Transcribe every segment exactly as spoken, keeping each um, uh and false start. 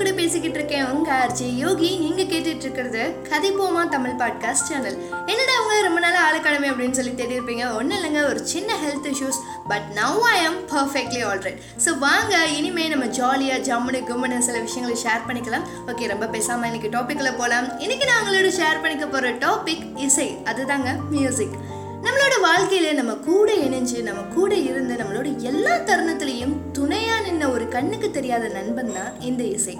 கூட பேசிக்கிட்டு இருக்கேன் உங்க ஆர்ஜி யோகி. நீங்க கேட்டுட்டு இருக்கிறது கதை போமா தமிழ் பாட்காஸ்ட் சேனல். என்னடா அவங்க ரொம்ப நாள் ஆளுக்கிழமை அப்படின்னு சொல்லி தேடி இருப்பீங்க. ஒன்றும் இல்லைங்க, ஒரு சின்ன health issues, but now I am perfectly alright. So வாங்க இனிமே நம்ம ஜாலியாக ஜம்முனு கும்முன்னு சில விஷயங்களை ஷேர் பண்ணிக்கலாம். ஓகே, ரொம்ப பேசாமல் இன்னைக்கு டாப்பிக்கில் போகலாம். இன்னைக்கு நான் உங்களோட ஷேர் பண்ணிக்க போகிற டாபிக் இசை. அதுதாங்க மியூசிக். நம்மளோட வாழ்க்கையில நம்ம கூட இணைஞ்சு நம்ம கூட இருந்து நம்மளோட எல்லா தருணத்திலையும் துணையா நின்ன ஒரு கண்ணுக்கு தெரியாத நண்பன் தான் இந்த இசை.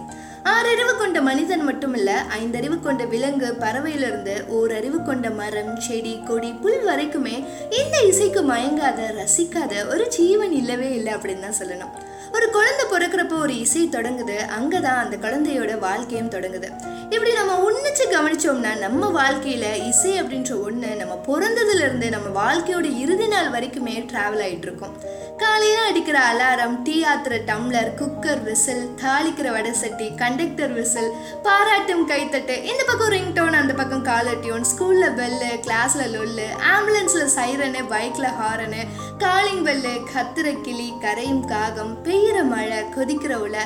ஆறறிவு கொண்ட மனிதன் மட்டும் இல்ல, ஐந்தறிவு கொண்ட விலங்கு, பறவையிலிருந்து ஓரறிவு கொண்ட மரம், செடி, கொடி, புல் வரைக்குமே இந்த இசைக்கு மயங்காத ரசிக்காத ஒரு ஜீவன் இல்லவே இல்லை அப்படின்னு தான் சொல்லணும். ஒரு குழந்தை பிறக்கிறப்போ ஒரு இசை தொடங்குது, அங்கதான் அந்த குழந்தையோட வாழ்க்கையும் தொடங்குது. இப்படி நம்ம உன்னிச்சு கவனிச்சோம்னா நம்ம வாழ்க்கையில இசை அப்படின்ற ஒண்ணு நம்ம பிறந்ததுல இருந்து நம்ம வாழ்க்கையோட இறுதி நாள் வரைக்குமே டிராவல் ஆயிட்டு இருக்கும். காலையில அடிக்கிற அலாரம், டீ ஆத்துற டம்ளர், குக்கர் விசில், தாளிக்கிற வடை சட்டி, கண்டக்டர் விசில், பாராட்டும் கைத்தட்டு, இந்த பக்கம் ரிங் டோன், அந்த பக்கம் காலர் டியூன், ஸ்கூல்ல பெல்லு, கிளாஸ்ல லொல்லு, ஆம்புலன்ஸ்ல சைரனு, பைக்ல ஹாரனு, காலிங் பெல்லு, கத்துற கிளி, கரையும் காகம், பெய்கிற மழை, கொதிக்கிற உலை,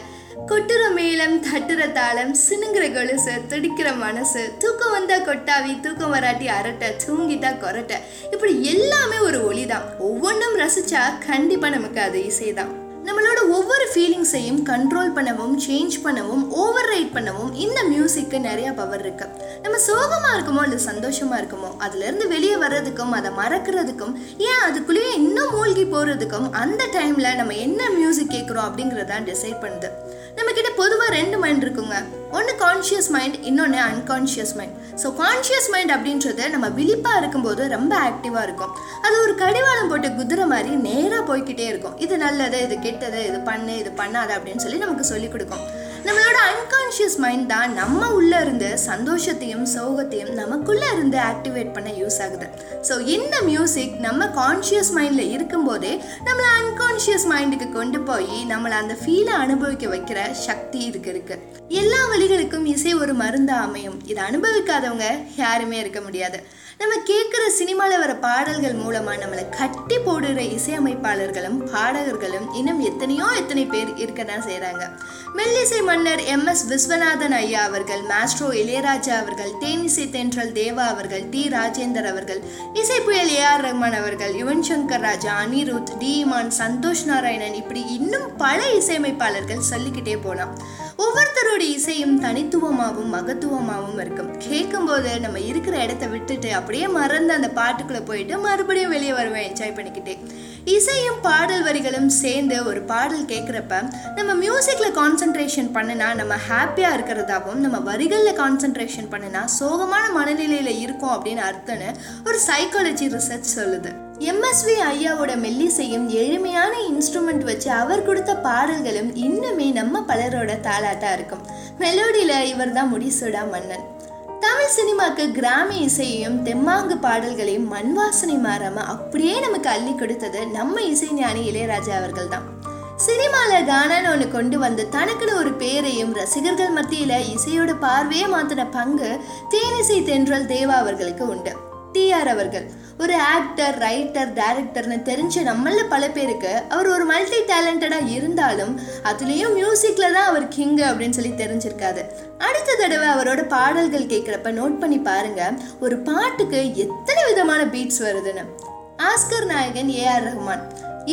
கொட்டுற மேளம், தட்டுற தாளம், சினுங்கிற கொலுசு, துடிக்கிற மனசு, தூக்கம் வந்தா கொட்டாவி, தூக்கம் வராட்டி அரட்டை, தூங்கிட்டா கொரட்டை, இப்படி எல்லாமே ஒரு ஒளிதான். ஒவ்வொன்றும் ரசிச்சா கண்டிப்பா நமக்கு அது இசைதான். நம்மளோட ஒவ்வொரு ஃபீலிங்ஸையும் கண்ட்ரோல் பண்ணவும் சேஞ்ச் பண்ணவும் ஓவர் ரைட் பண்ணவும் இந்த மியூசிக்கு நிறையா பவர் இருக்கு. நம்ம சோகமாக இருக்குமோ இல்லை சந்தோஷமாக இருக்குமோ அதுலேருந்து வெளியே வர்றதுக்கும் அதை மறக்கிறதுக்கும் ஏன் அதுக்குள்ளேயே இன்னும் மூழ்கி போகிறதுக்கும் அந்த டைமில் நம்ம என்ன மியூசிக் கேட்குறோம் அப்படிங்கிறதான் டிசைட் பண்ணுது. நம்மக்கிட்ட பொதுவாக ரெண்டு மைண்ட் இருக்குங்க, ஒன்று கான்ஷியஸ் மைண்ட், இன்னொன்று unconscious mind. So conscious mind அப்படின்றது நம்ம விழிப்பாக இருக்கும்போது ரொம்ப ஆக்டிவாக இருக்கும். அது ஒரு கடிவாளம் போட்டு குதிரை மாதிரி நேராக போய்கிட்டே இருக்கும். இது நல்லது, இது கெட்டது, இது பண்ணு, இது பண்ணாது அப்படின்னு சொல்லி நமக்கு சொல்லிக் கொடுக்கும். நம்மளோட அன்கான்ஷியஸ் மைண்ட் தான் நம்ம உள்ளே இருந்து சந்தோஷத்தையும் சோகத்தையும் நமக்குள்ளே இருந்து ஆக்டிவேட் பண்ண யூஸ் ஆகுது. ஸோ இந்த மியூசிக் நம்ம கான்ஷியஸ் மைண்டில் இருக்கும்போதே நம்மளை அன்கான்ஷியஸ் மைண்டுக்கு கொண்டு போய் நம்மளை அந்த ஃபீலை அனுபவிக்க வைக்கிற சக்தி இதுக்கு இருக்குது. எல்லா வழிகளுக்கும் இசை ஒரு மருந்தாக அமையும். இதை அனுபவிக்காதவங்க யாருமே இருக்க முடியாது. நம்ம கேட்குற சினிமாவில் வர பாடல்கள் மூலமாக நம்மளை கட்டி போடுற இசையமைப்பாளர்களும் பாடகர்களும் இன்னும் எத்தனையோ எத்தனை பேர் இருக்க தான் செய்கிறாங்க. மெல்லிசை மன்னர் எம் எஸ் விஸ்வநாதன் ஐயா அவர்கள், மாஸ்ட்ரோ இளையராஜா அவர்கள், தேனிசை தென்றல் தேவா அவர்கள், டி ராஜேந்தர் அவர்கள், இசை புயல் ஏ ஆர் ரஹ்மான் அவர்கள், யுவன் சங்கர் ராஜா, அனிருத், டி இமான், சந்தோஷ் நாராயணன், இப்படி இன்னும் பல இசையமைப்பாளர்கள் சொல்லிக்கிட்டே போகலாம். ஒவ்வொருத்தரோட இசையும் தனித்துவமாகவும் மகத்துவமாகவும் இருக்கும். கேட்கும்போது நம்ம இருக்கிற இடத்த விட்டுட்டு அப்படியே மறந்து அந்த பாட்டுக்குள்ளே போயிட்டு மறுபடியும் வெளியே வருவேன் என்ஜாய் பண்ணிக்கிட்டே. இசையும் பாடல் வரிகளும் சேர்ந்து ஒரு பாடல் கேட்குறப்ப நம்ம மியூசிக்கில் கான்சன்ட்ரேஷன் பண்ணினா நம்ம ஹாப்பியாக இருக்கிறதாகவும் நம்ம வரிகளில் கான்சன்ட்ரேஷன் பண்ணினா சோகமான மனநிலையில் இருக்கும் அப்படின்னு அர்த்தம்னு ஒரு சைக்காலஜி ரிசர்ச் சொல்லுது. எம்எஸ்வி ஐயாவோட மெல்லிசையும் எளிமையான இன்ஸ்ட்ருமெண்ட் வச்சு அவர் கொடுத்த பாடல்களும் இன்னுமே நம்ம பலரோட தாளாட்டாக இருக்கும். மெலோடியில் இவர் தான் முடிசூடா மன்னன். தமிழ் சினிமாவுக்கு கிராமி இசையையும் தெம்மாங்கு பாடல்களையும் மண் வாசனை மாறாமல் அப்படியே நமக்கு அள்ளி கொடுத்தது நம்ம இசை ஞானி இளையராஜா அவர்கள் தான். சினிமாவில் கானான்னு ஒன்று கொண்டு வந்து தனக்குன்னு ஒரு பேரையும் ரசிகர்கள் மத்தியில் இசையோட பார்வையே மாற்றின பங்கு தேனிசை தென்றல் தேவா அவர்களுக்கு உண்டு. டி ஆர் அவர்கள் ஒரு ஆக்டர், ரைட்டர், டைரக்டர்னு தெரிஞ்ச நம்மள பல பேருக்கு அவர் ஒரு மல்டி டேலண்டடாக இருந்தாலும் அதுலேயும் மியூசிக்கில் தான் அவர் கிங்கு அப்படின்னு சொல்லி தெரிஞ்சிருக்காது. அடுத்த தடவை அவரோட பாடல்கள் கேட்குறப்ப நோட் பண்ணி பாருங்கள், ஒரு பாட்டுக்கு எத்தனை விதமான பீட்ஸ் வருதுன்னு. ஆஸ்கர் நாயகன் ஏ ஆர் ரஹ்மான்.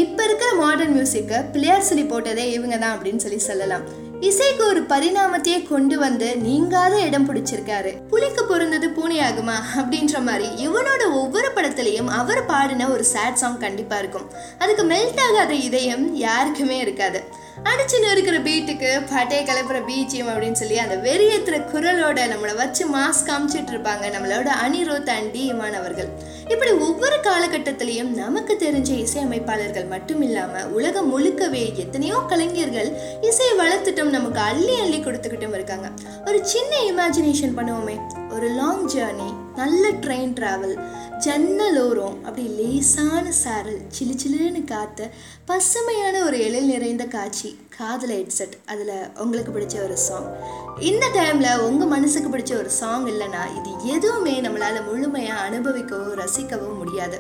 இப்போ இருக்கிற மாடர்ன் மியூசிக்கை பிளேயர் சொல்லி போட்டதே இவங்க தான் அப்படின்னு சொல்லி சொல்லலாம். இசைக்கு ஒரு பரிணாமத்தையே கொண்டு வந்து நீங்காத இடம் பிடிச்சிருக்காரு. புலிக்கு பொருந்தது பூனையாகுமா அப்படின்ற மாதிரி இவனோட ஒவ்வொரு படத்துலையும் அவர் பாடின ஒரு சேட் சாங் கண்டிப்பாக இருக்கும். அதுக்கு மெல்ட் ஆகாத இதயம் யாருக்குமே இருக்காது. அடிச்சுன்னு இருக்கிற பீட்டுக்கு பட்டையை கிளப்புற பீஜியம் அப்படின்னு சொல்லி அந்த வெறியேற்றுற குரலோட நம்மளை வச்சு மாஸ்க் காமிச்சிட்டு இருப்பாங்க நம்மளோட அனிருத் அண்ட் டி இமான் அவர்கள். இப்படி ஒவ்வொரு காலகட்டத்திலையும் நமக்கு தெரிஞ்ச இசையமைப்பாளர்கள் மட்டும் இல்லாமல் உலகம் முழுக்கவே எத்தனையோ கலைஞர்கள் இசையை வளர்த்துட்டும் நமக்கு அள்ளி அள்ளி கொடுத்துக்கிட்டும் இருக்காங்க. ஒரு சின்ன இமேஜினேஷன் பண்ணுவோமே, ஒரு லாங் ஜேர்னி, நல்ல ட்ரெயின் ட்ராவல், ஜன்னலோரம் அப்படி லேசான சாரல், சிலு சிலுன்னு காற்று, பசுமையான ஒரு எழில் நிறைந்த காட்சி, காதில் ஹெட்செட், அதில் உங்களுக்கு பிடிச்ச ஒரு சாங். இந்த டைமில் உங்கள் மனசுக்கு பிடிச்ச ஒரு சாங் இல்லைன்னா இது எதுவுமே நம்மளால் முழுமையாக அனுபவிக்கவோ ரசிக்கவோ முடியாது.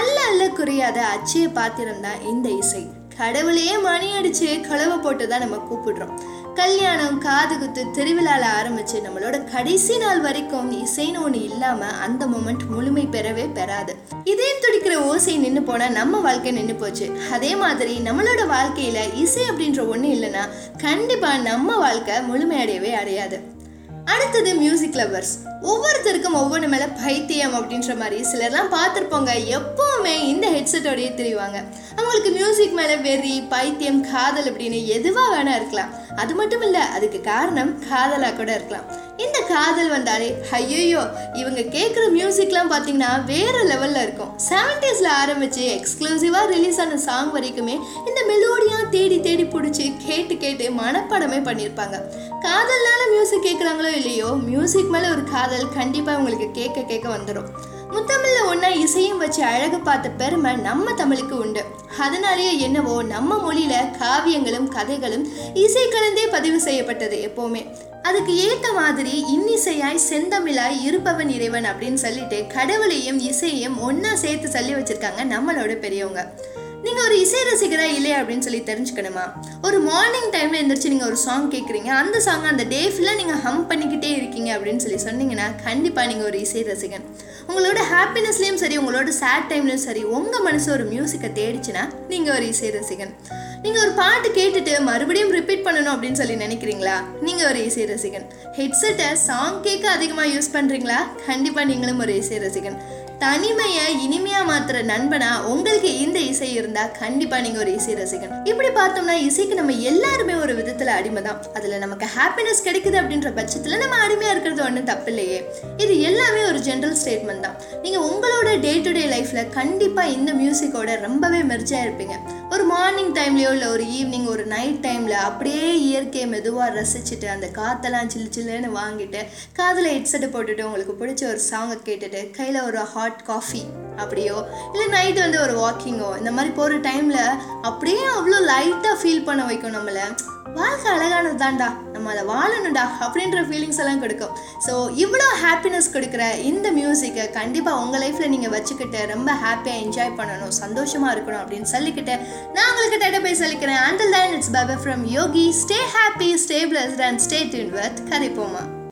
அல்ல அல்ல குறையாத அச்சய பாத்திரம் தான் இந்த இசை. கடவுளையே மணி அடிச்சு கழுவை போட்டு தான் நம்ம கூப்பிடுறோம். கல்யாணம், காதுகுத்து, திருவிழாவில் ஆரம்பிச்சு நம்மளோட கடைசி நாள் வரைக்கும் இசைன்னு ஒன்று இல்லாமல் அந்த மொமெண்ட் முழுமை பெறவே பெறாது. இதயம் துடிக்கிற ஓசை நின்று போனால் நம்ம வாழ்க்கை நின்று போச்சு. அதே மாதிரி நம்மளோட வாழ்க்கையில் இசை அப்படின்ற ஒன்று இல்லைன்னா கண்டிப்பாக நம்ம வாழ்க்கை முழுமையடையவே அடையாது. அடுத்தது மியூசிக் லவ்வர்ஸ். ஒவ்வொருத்தருக்கும் ஒவ்வொன்று மேலே பைத்தியம் அப்படின்ற மாதிரி சிலர்லாம் பார்த்துருப்போங்க. எப்போவுமே இந்த ஹெட்செட்டோடையே தெரிவாங்க. அவங்களுக்கு மியூசிக் மேலே வெறி, பைத்தியம், காதல் அப்படின்னு எதுவாக வேணா இருக்கலாம். அது மட்டும் இல்லை, அதுக்கு காரணம் காதலாக கூட இருக்கலாம். இந்த காதல் வந்தாலே ஐயோ இவங்க கேட்குற மியூசிக்லாம் பார்த்தீங்கன்னா வேறு லெவலில் இருக்கும். செவன்டீஸில் ஆரம்பித்து எக்ஸ்க்ளூசிவாக ரிலீஸ் ஆன சாங் வரைக்குமே இந்த மெலோடியாக தேடி தேடி பிடிச்சி கேட்டு கேட்டு மனப்படமே பண்ணியிருப்பாங்க. காதல்னால மியூசிக் கேட்குறாங்களோ இல்லையோ, மியூசிக் மேலே ஒரு காதல் கண்டிப்பாக உங்களுக்கு கேட்க கேட்க வந்துடும். முத்தமிழில் ஒன்றா இசையும் வச்சு அழகு பார்த்த பெருமை நம்ம தமிழுக்கு உண்டு. அதனாலேயே என்னவோ நம்ம மொழியில் காவியங்களும் கதைகளும் இசை கலந்தே பதிவு செய்யப்பட்டது எப்போவுமே. அதுக்கு ஏற்ற மாதிரி இன்னிசையாய் செந்தமிழாய் இருப்பவன் இறைவன் அப்படின்னு சொல்லிட்டு கடவுளையும் இசையையும் ஒன்றா சேர்த்து சொல்லி வச்சுருக்காங்க நம்மளோட பெரியவங்க. நீங்கள் ஒரு இசை ரசிகராக இல்லையா அப்படின்னு சொல்லி தெரிஞ்சுக்கணுமா? ஒரு மார்னிங் டைமில் எழுந்திரிச்சு நீங்கள் ஒரு சாங் கேட்குறீங்க, அந்த சாங் அந்த டே ஃபுல்லாக நீங்கள் ஹம் பண்ணிக்கிட்டே இருக்கீங்க அப்படின்னு சொல்லி சொன்னீங்கன்னா கண்டிப்பாக நீங்கள் ஒரு இசை ரசிகன். உங்களோட ஹாப்பினஸ்லேயும் சரி, உங்களோட சேட் டைம்லேயும் சரி, உங்கள் மனசு ஒரு மியூசிக்கை தேடிச்சுன்னா நீங்கள் ஒரு இசை ரசிகன். நீங்கள் ஒரு பாட்டு கேட்டுட்டு மறுபடியும் ரிப்பீட் பண்ணணும் அப்படின்னு சொல்லி நினைக்கிறீங்களா? நீங்கள் ஒரு இசை ரசிகன். ஹெட்செட்டை சாங் கேட்க அதிகமாக யூஸ் பண்ணுறீங்களா? கண்டிப்பாக நீங்களும் ஒரு இசை ரசிகன். தனிமையை இனிமையாக மாற்றுற நண்பனா உங்களுக்கு இந்த இசை இருந்தால் கண்டிப்பாக நீங்கள் ஒரு இசை ரசிகன். இப்படி பார்த்தோம்னா இசைக்கு நம்ம எல்லாருமே ஒரு விதத்தில் அடிமை தான். அதில் நமக்கு ஹாப்பினஸ் கிடைக்குது அப்படின்ற பட்சத்தில் நம்ம அடிமையாக இருக்கிறது ஒன்றும் தப்பு இல்லையே. இது எல்லாமே ஒரு ஜென்ரல் ஸ்டேட்மெண்ட் தான். நீங்கள் உங்களோட டே டு டே லைஃப்பில் கண்டிப்பாக இந்த மியூசிக்கோட ரொம்பவே மெர்ஜாக இருப்பீங்க. ஒரு மார்னிங் டைம்லையோ இல்லை ஒரு ஈவினிங், ஒரு நைட் டைமில் அப்படியே இயற்கையை மெதுவாக ரசிச்சுட்டு அந்த காற்றெல்லாம் சில்லு சில்லுன்னு வாங்கிட்டு காதில் ஹெட்செட்டை போட்டுட்டு உங்களுக்கு பிடிச்ச ஒரு சாங்கை கேட்டுட்டு கையில் ஒரு ஹாட் காஃபி அப்படியோ இல்லை நைட்டு வந்து ஒரு வாக்கிங்கோ இந்த மாதிரி போகிற டைமில் அப்படியே அவ்வளோ லைட்டாக ஃபீல் பண்ண வைக்கும் நம்மளை. வாழ்க்கை அழகானது தான்டா, நம்ம அதை வாழணும்டா அப்படின்ற ஃபீலிங்ஸ் எல்லாம் கொடுக்கும். ஸோ இவ்வளோ ஹாப்பினஸ் கொடுக்குற இந்த மியூசிக்கை கண்டிப்பாக உங்கள் லைஃப்பில் நீங்கள் வச்சுக்கிட்டு ரொம்ப ஹாப்பியாக என்ஜாய் பண்ணணும், சந்தோஷமாக இருக்கணும் அப்படின்னு சொல்லிக்கிட்டு நான் உங்களுக்கு டைட்டா போய் சொல்லிக்கிறேன். Until then, it's bye bye from Yogi. Stay happy, stay blessed and stay tuned with Karipoma.